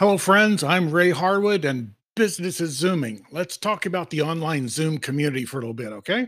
Hello friends, I'm Ray Harwood and business is zooming. Let's talk about the online Zoom community for a little bit, okay?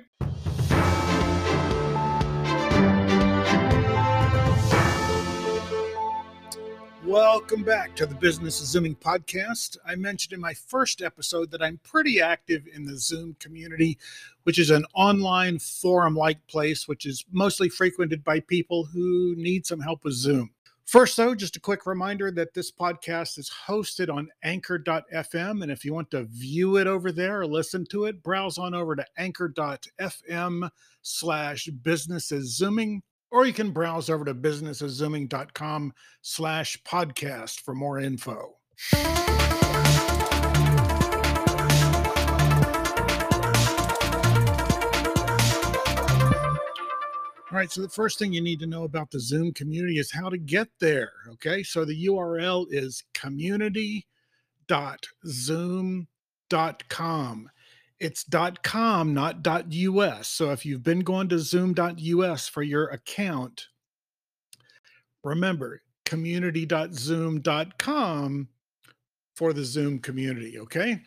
Welcome back to the Business is Zooming podcast. I mentioned in my first episode that I'm pretty active in the Zoom community, which is an online forum-like place, which is mostly frequented by people who need some help with Zoom. First, though, just a quick reminder that this podcast is hosted on anchor.fm, and if you want to view it over there or listen to it, browse on over to anchor.fm/businessiszooming, or you can browse over to businessiszooming.com/podcast for more info. All right, so the first thing you need to know about the Zoom community is how to get there, okay? So the URL is community.zoom.com. It's .com, not .us. So if you've been going to zoom.us for your account, remember community.zoom.com for the Zoom community, okay?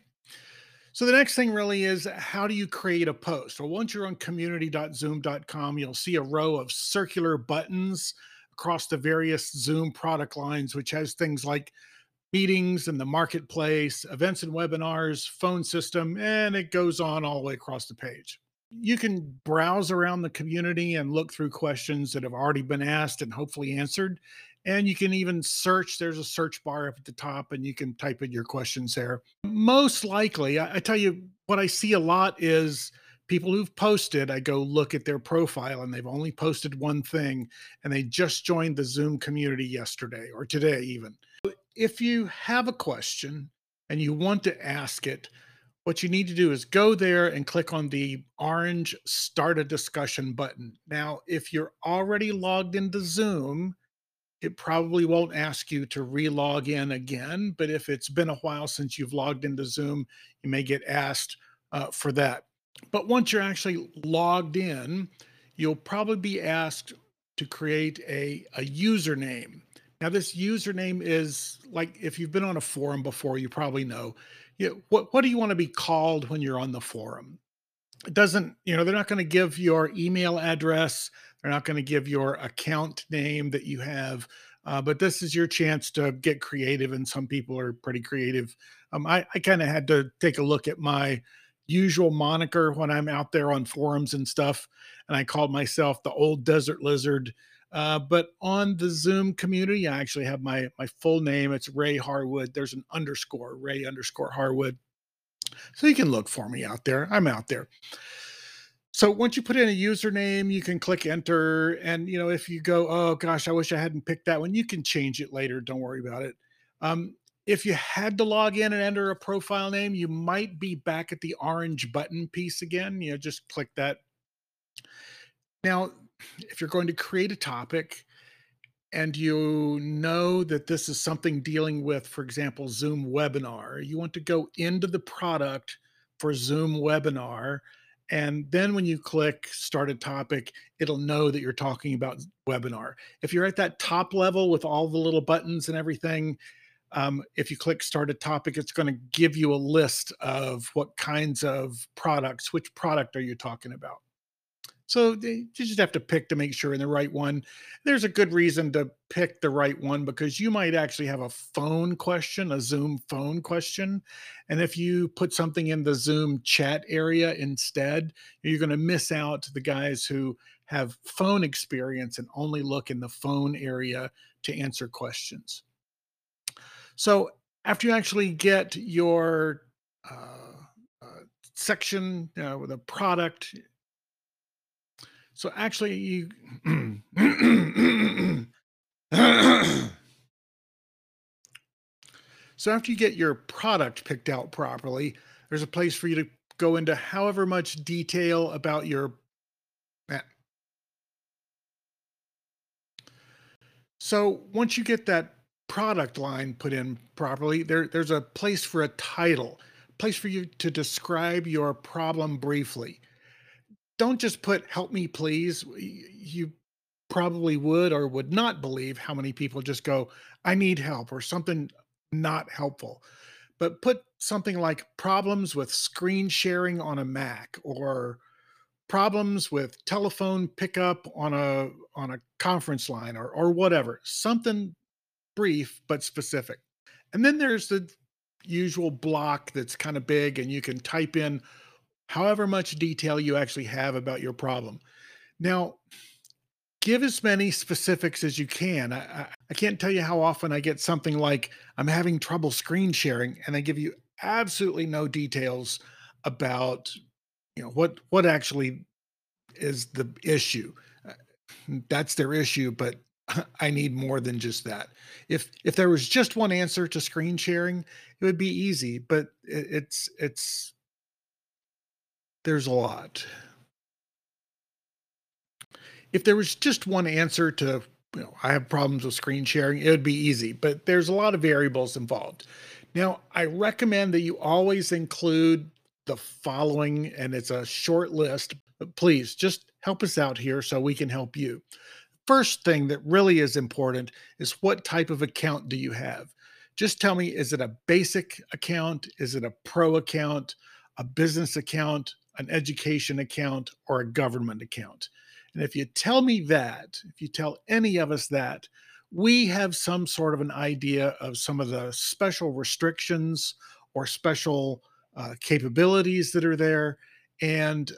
So the next thing really is, how do you create a post? Well, once you're on community.zoom.com, you'll see a row of circular buttons across the various Zoom product lines, which has things like meetings and the marketplace, events and webinars, phone system, and it goes on all the way across the page. You can browse around the community and look through questions that have already been asked and hopefully answered. And you can even search. There's a search bar up at the top, and you can type in your questions there. Most likely, I tell you what I see a lot is people who've posted, I go look at their profile, and they've only posted one thing, and they just joined the Zoom community yesterday or today even. If you have a question and you want to ask it, what you need to do is go there and click on the orange Start a Discussion button. Now, if you're already logged into Zoom, it probably won't ask you to re-log in again, but if it's been a while since you've logged into Zoom, you may get asked for that. But once you're actually logged in, you'll probably be asked to create a username. Now, this username is like, if you've been on a forum before, you probably know, you know, what do you want to be called when you're on the forum? It doesn't, you know, they're not going to give your email address. They're not going to give your account name that you have, but this is your chance to get creative, and some people are pretty creative. I kind of had to take a look at my usual moniker when I'm out there on forums and stuff, and I called myself the Old Desert Lizard, but on the Zoom community, I actually have my full name. It's Ray Harwood. There's an underscore, Ray underscore Harwood. So you can look for me out there. I'm out there. So once you put in a username, you can click enter. And, you know, if you go, oh gosh, I wish I hadn't picked that one, you can change it later. Don't worry about it. If you had to log in and enter a profile name, you might be back at the orange button piece again. You know, just click that. Now, if you're going to create a topic and you know that this is something dealing with, for example, Zoom Webinar, you want to go into the product for Zoom Webinar. And then when you click Start a Topic, it'll know that you're talking about webinar. If you're at that top level with all the little buttons and everything, if you click Start a Topic, it's going to give you a list of what kinds of products, which product are you talking about. So you just have to pick to make sure in the right one. There's a good reason to pick the right one, because you might actually have a phone question, a Zoom phone question. And if you put something in the Zoom chat area instead, you're going to miss out the guys who have phone experience and only look in the phone area to answer questions. So after you actually get your section with a product, so actually, so after you get your product picked out properly, there's a place for you to go into however much detail about your. So once you get that product line put in properly, there's a place for a title, a place for you to describe your problem briefly. Don't just put help me please. You probably would or would not believe how many people just go, I need help, or something not helpful. But put something like problems with screen sharing on a Mac, or problems with telephone pickup on a conference line, or whatever, something brief but specific. And then there's the usual block that's kind of big, and you can type in however much detail you actually have about your problem. Now, give as many specifics as you can. I can't tell you how often I get something like, I'm having trouble screen sharing, and they give you absolutely no details about, you know, what actually is the issue. That's their issue, but I need more than just that. If there was just one answer to screen sharing, it would be easy, but it's there's a lot. If there was just one answer to, you know, I have problems with screen sharing, it would be easy, but there's a lot of variables involved. Now, I recommend that you always include the following, and it's a short list, but please just help us out here so we can help you. First thing that really is important is, what type of account do you have? Just tell me, is it a basic account? Is it a pro account, a business account, an education account, or a government account? And if you tell me that, if you tell any of us that, we have some sort of an idea of some of the special restrictions or special capabilities that are there. And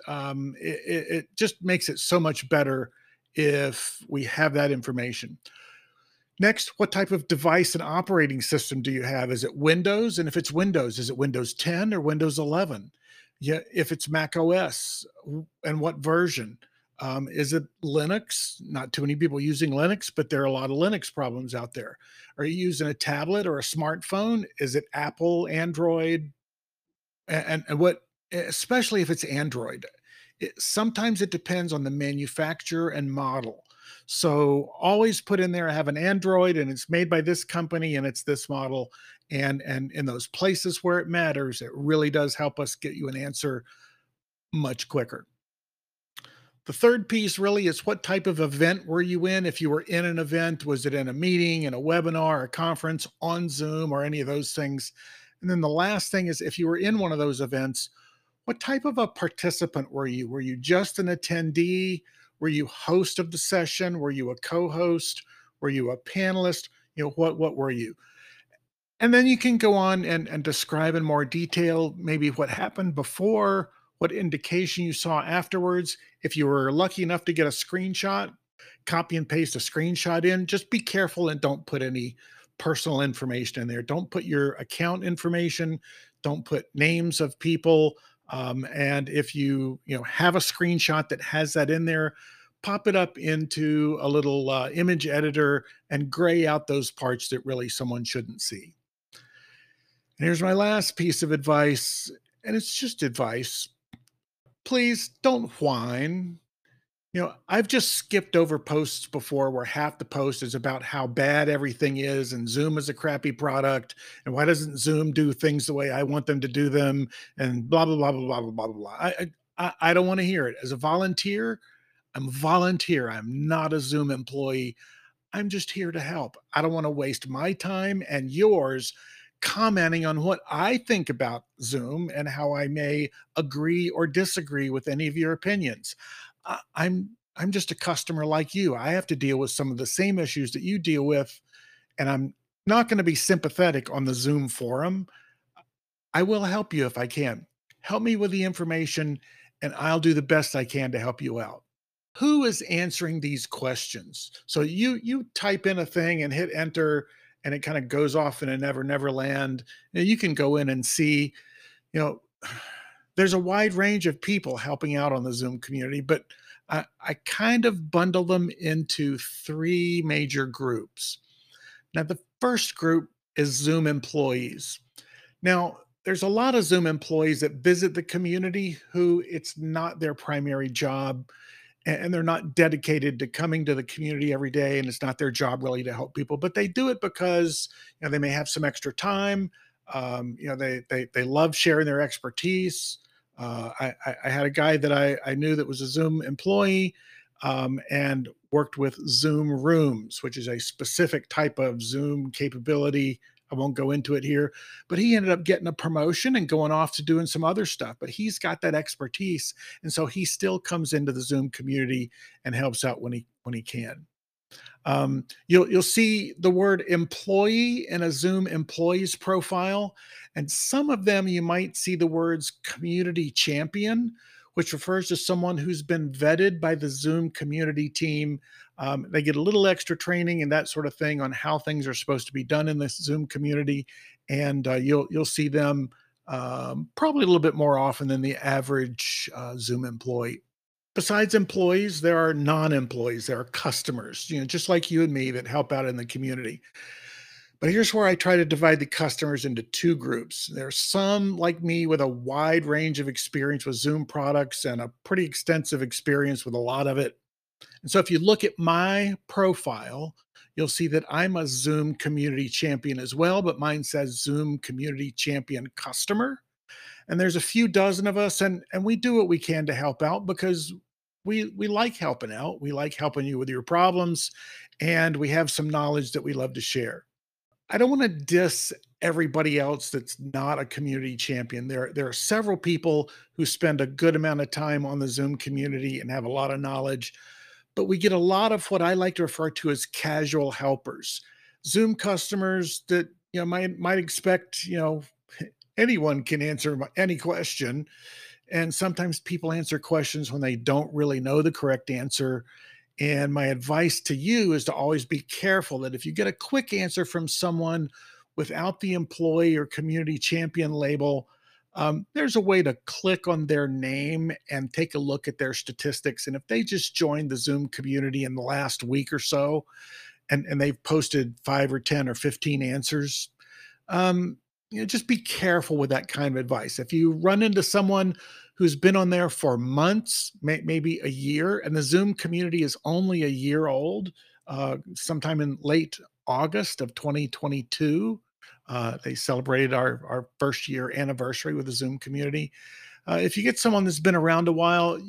it just makes it so much better if we have that information. Next, what type of device and operating system do you have? Is it Windows? And if it's Windows, is it Windows 10 or Windows 11? Yeah, if it's Mac OS, and what version? Is it Linux? Not too many people using Linux, but there are a lot of Linux problems out there. Are you using a tablet or a smartphone? Is it Apple, Android? And what, especially if it's Android, sometimes it depends on the manufacturer and model. So always put in there, I have an Android and it's made by this company and it's this model. And in those places where it matters, it really does help us get you an answer much quicker. The third piece really is, what type of event were you in? If you were in an event, was it in a meeting, in a webinar, a conference, on Zoom, or any of those things? And then the last thing is, if you were in one of those events, what type of a participant were you? Were you just an attendee? Were you host of the session? Were you a co-host? Were you a panelist? You know, what were you? And then you can go on and describe in more detail maybe what happened before, what indication you saw afterwards. If you were lucky enough to get a screenshot, copy and paste a screenshot in. Just be careful and don't put any personal information in there. Don't put your account information. Don't put names of people. And if you have a screenshot that has that in there, pop it up into a little image editor and gray out those parts that really someone shouldn't see. And here's my last piece of advice, and it's just advice. Please don't whine. You know, I've just skipped over posts before where half the post is about how bad everything is and Zoom is a crappy product and why doesn't Zoom do things the way I want them to do them and blah, blah, blah, blah, blah, blah, blah. I don't want to hear it. As a volunteer, I'm a volunteer. I'm not a Zoom employee. I'm just here to help. I don't want to waste my time and yours commenting on what I think about Zoom and how I may agree or disagree with any of your opinions. I'm just a customer like you. I have to deal with some of the same issues that you deal with, and I'm not going to be sympathetic on the Zoom forum. I will help you if I can. Help me with the information, and I'll do the best I can to help you out. Who is answering these questions? So you type in a thing and hit enter, and it kind of goes off in a never, never land. And you can go in and see, you know, there's a wide range of people helping out on the Zoom community, but I kind of bundle them into three major groups. Now, the first group is Zoom employees. Now, there's a lot of Zoom employees that visit the community who it's not their primary job, and they're not dedicated to coming to the community every day, and it's not their job really to help people, but they do it because, you know, they may have some extra time. You know, they love sharing their expertise. I had a guy that I knew that was a Zoom employee and worked with Zoom Rooms, which is a specific type of Zoom capability I won't go into it here, but he ended up getting a promotion and going off to doing some other stuff, but he's got that expertise. And so he still comes into the Zoom community and helps out when he can. You'll see the word employee in a Zoom employees profile. And some of them, you might see the words community champion, which refers to someone who's been vetted by the Zoom community team. They get a little extra training and that sort of thing on how things are supposed to be done in this Zoom community. And you'll see them probably a little bit more often than the average Zoom employee. Besides employees, there are non-employees, there are customers, just like you and me that help out in the community. But here's where I try to divide the customers into two groups. There's some like me with a wide range of experience with Zoom products and a pretty extensive experience with a lot of it. And so if you look at my profile, you'll see that I'm a Zoom community champion as well, but mine says Zoom Community Champion Customer. And there's a few dozen of us, and we do what we can to help out because we like helping out. We like helping you with your problems, and we have some knowledge that we love to share. I don't want to diss everybody else that's not a community champion. There are several people who spend a good amount of time on the Zoom community and have a lot of knowledge, but we get a lot of what I like to refer to as casual helpers, Zoom customers that might expect anyone can answer any question, and sometimes people answer questions when they don't really know the correct answer. And my advice to you is to always be careful that if you get a quick answer from someone without the employee or community champion label, there's a way to click on their name and take a look at their statistics. And if they just joined the Zoom community in the last week or so, and they've posted 5 or 10 or 15 answers, just be careful with that kind of advice. If you run into someone who's been on there for months, maybe a year, and the Zoom community is only a year old, sometime in late August of 2022, they celebrated our first year anniversary with the Zoom community. If you get someone that's been around a while,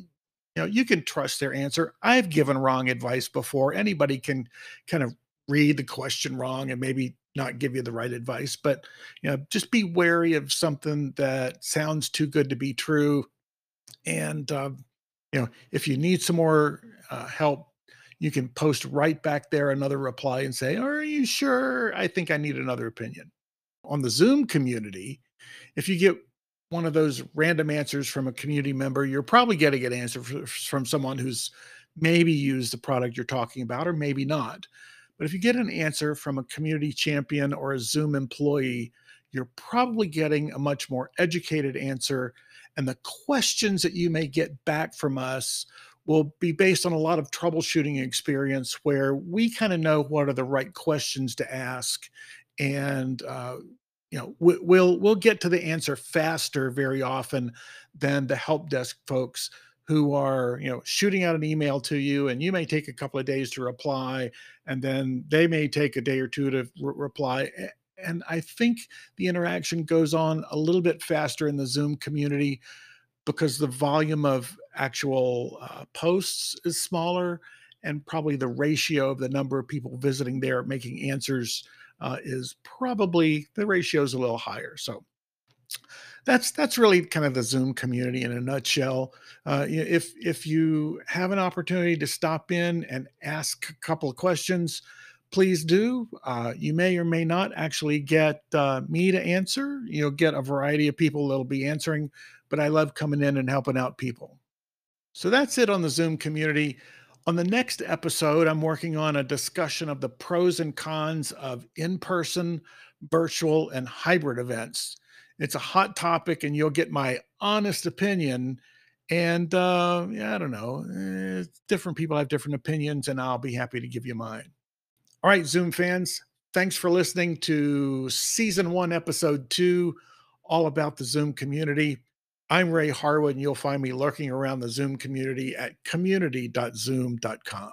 you can trust their answer. I've given wrong advice before. Anybody can kind of read the question wrong and maybe not give you the right advice, but just be wary of something that sounds too good to be true. And if you need some more help, you can post right back there another reply and say, "Are you sure? I think I need another opinion." On the Zoom community, if you get one of those random answers from a community member, you're probably going to get an answer from someone who's maybe used the product you're talking about or maybe not. But if you get an answer from a community champion or a Zoom employee, you're probably getting a much more educated answer. And the questions that you may get back from us will be based on a lot of troubleshooting experience where we kind of know what are the right questions to ask. And, we'll get to the answer faster very often than the help desk folks who are, shooting out an email to you, and you may take a couple of days to reply, and then they may take a day or two to reply. And I think the interaction goes on a little bit faster in the Zoom community because the volume of actual posts is smaller, and probably the ratio of the number of people visiting there making answers is probably, the ratio is a little higher. So that's really kind of the Zoom community in a nutshell. If you have an opportunity to stop in and ask a couple of questions, please do. You may or may not actually get me to answer. You'll get a variety of people that'll be answering, but I love coming in and helping out people. So that's it on the Zoom community. On the next episode, I'm working on a discussion of the pros and cons of in-person, virtual, and hybrid events. It's a hot topic, and you'll get my honest opinion. And I don't know, different people have different opinions, and I'll be happy to give you mine. All right, Zoom fans, thanks for listening to Season 1, Episode 2, all about the Zoom community. I'm Ray Harwood, and you'll find me lurking around the Zoom community at community.zoom.com.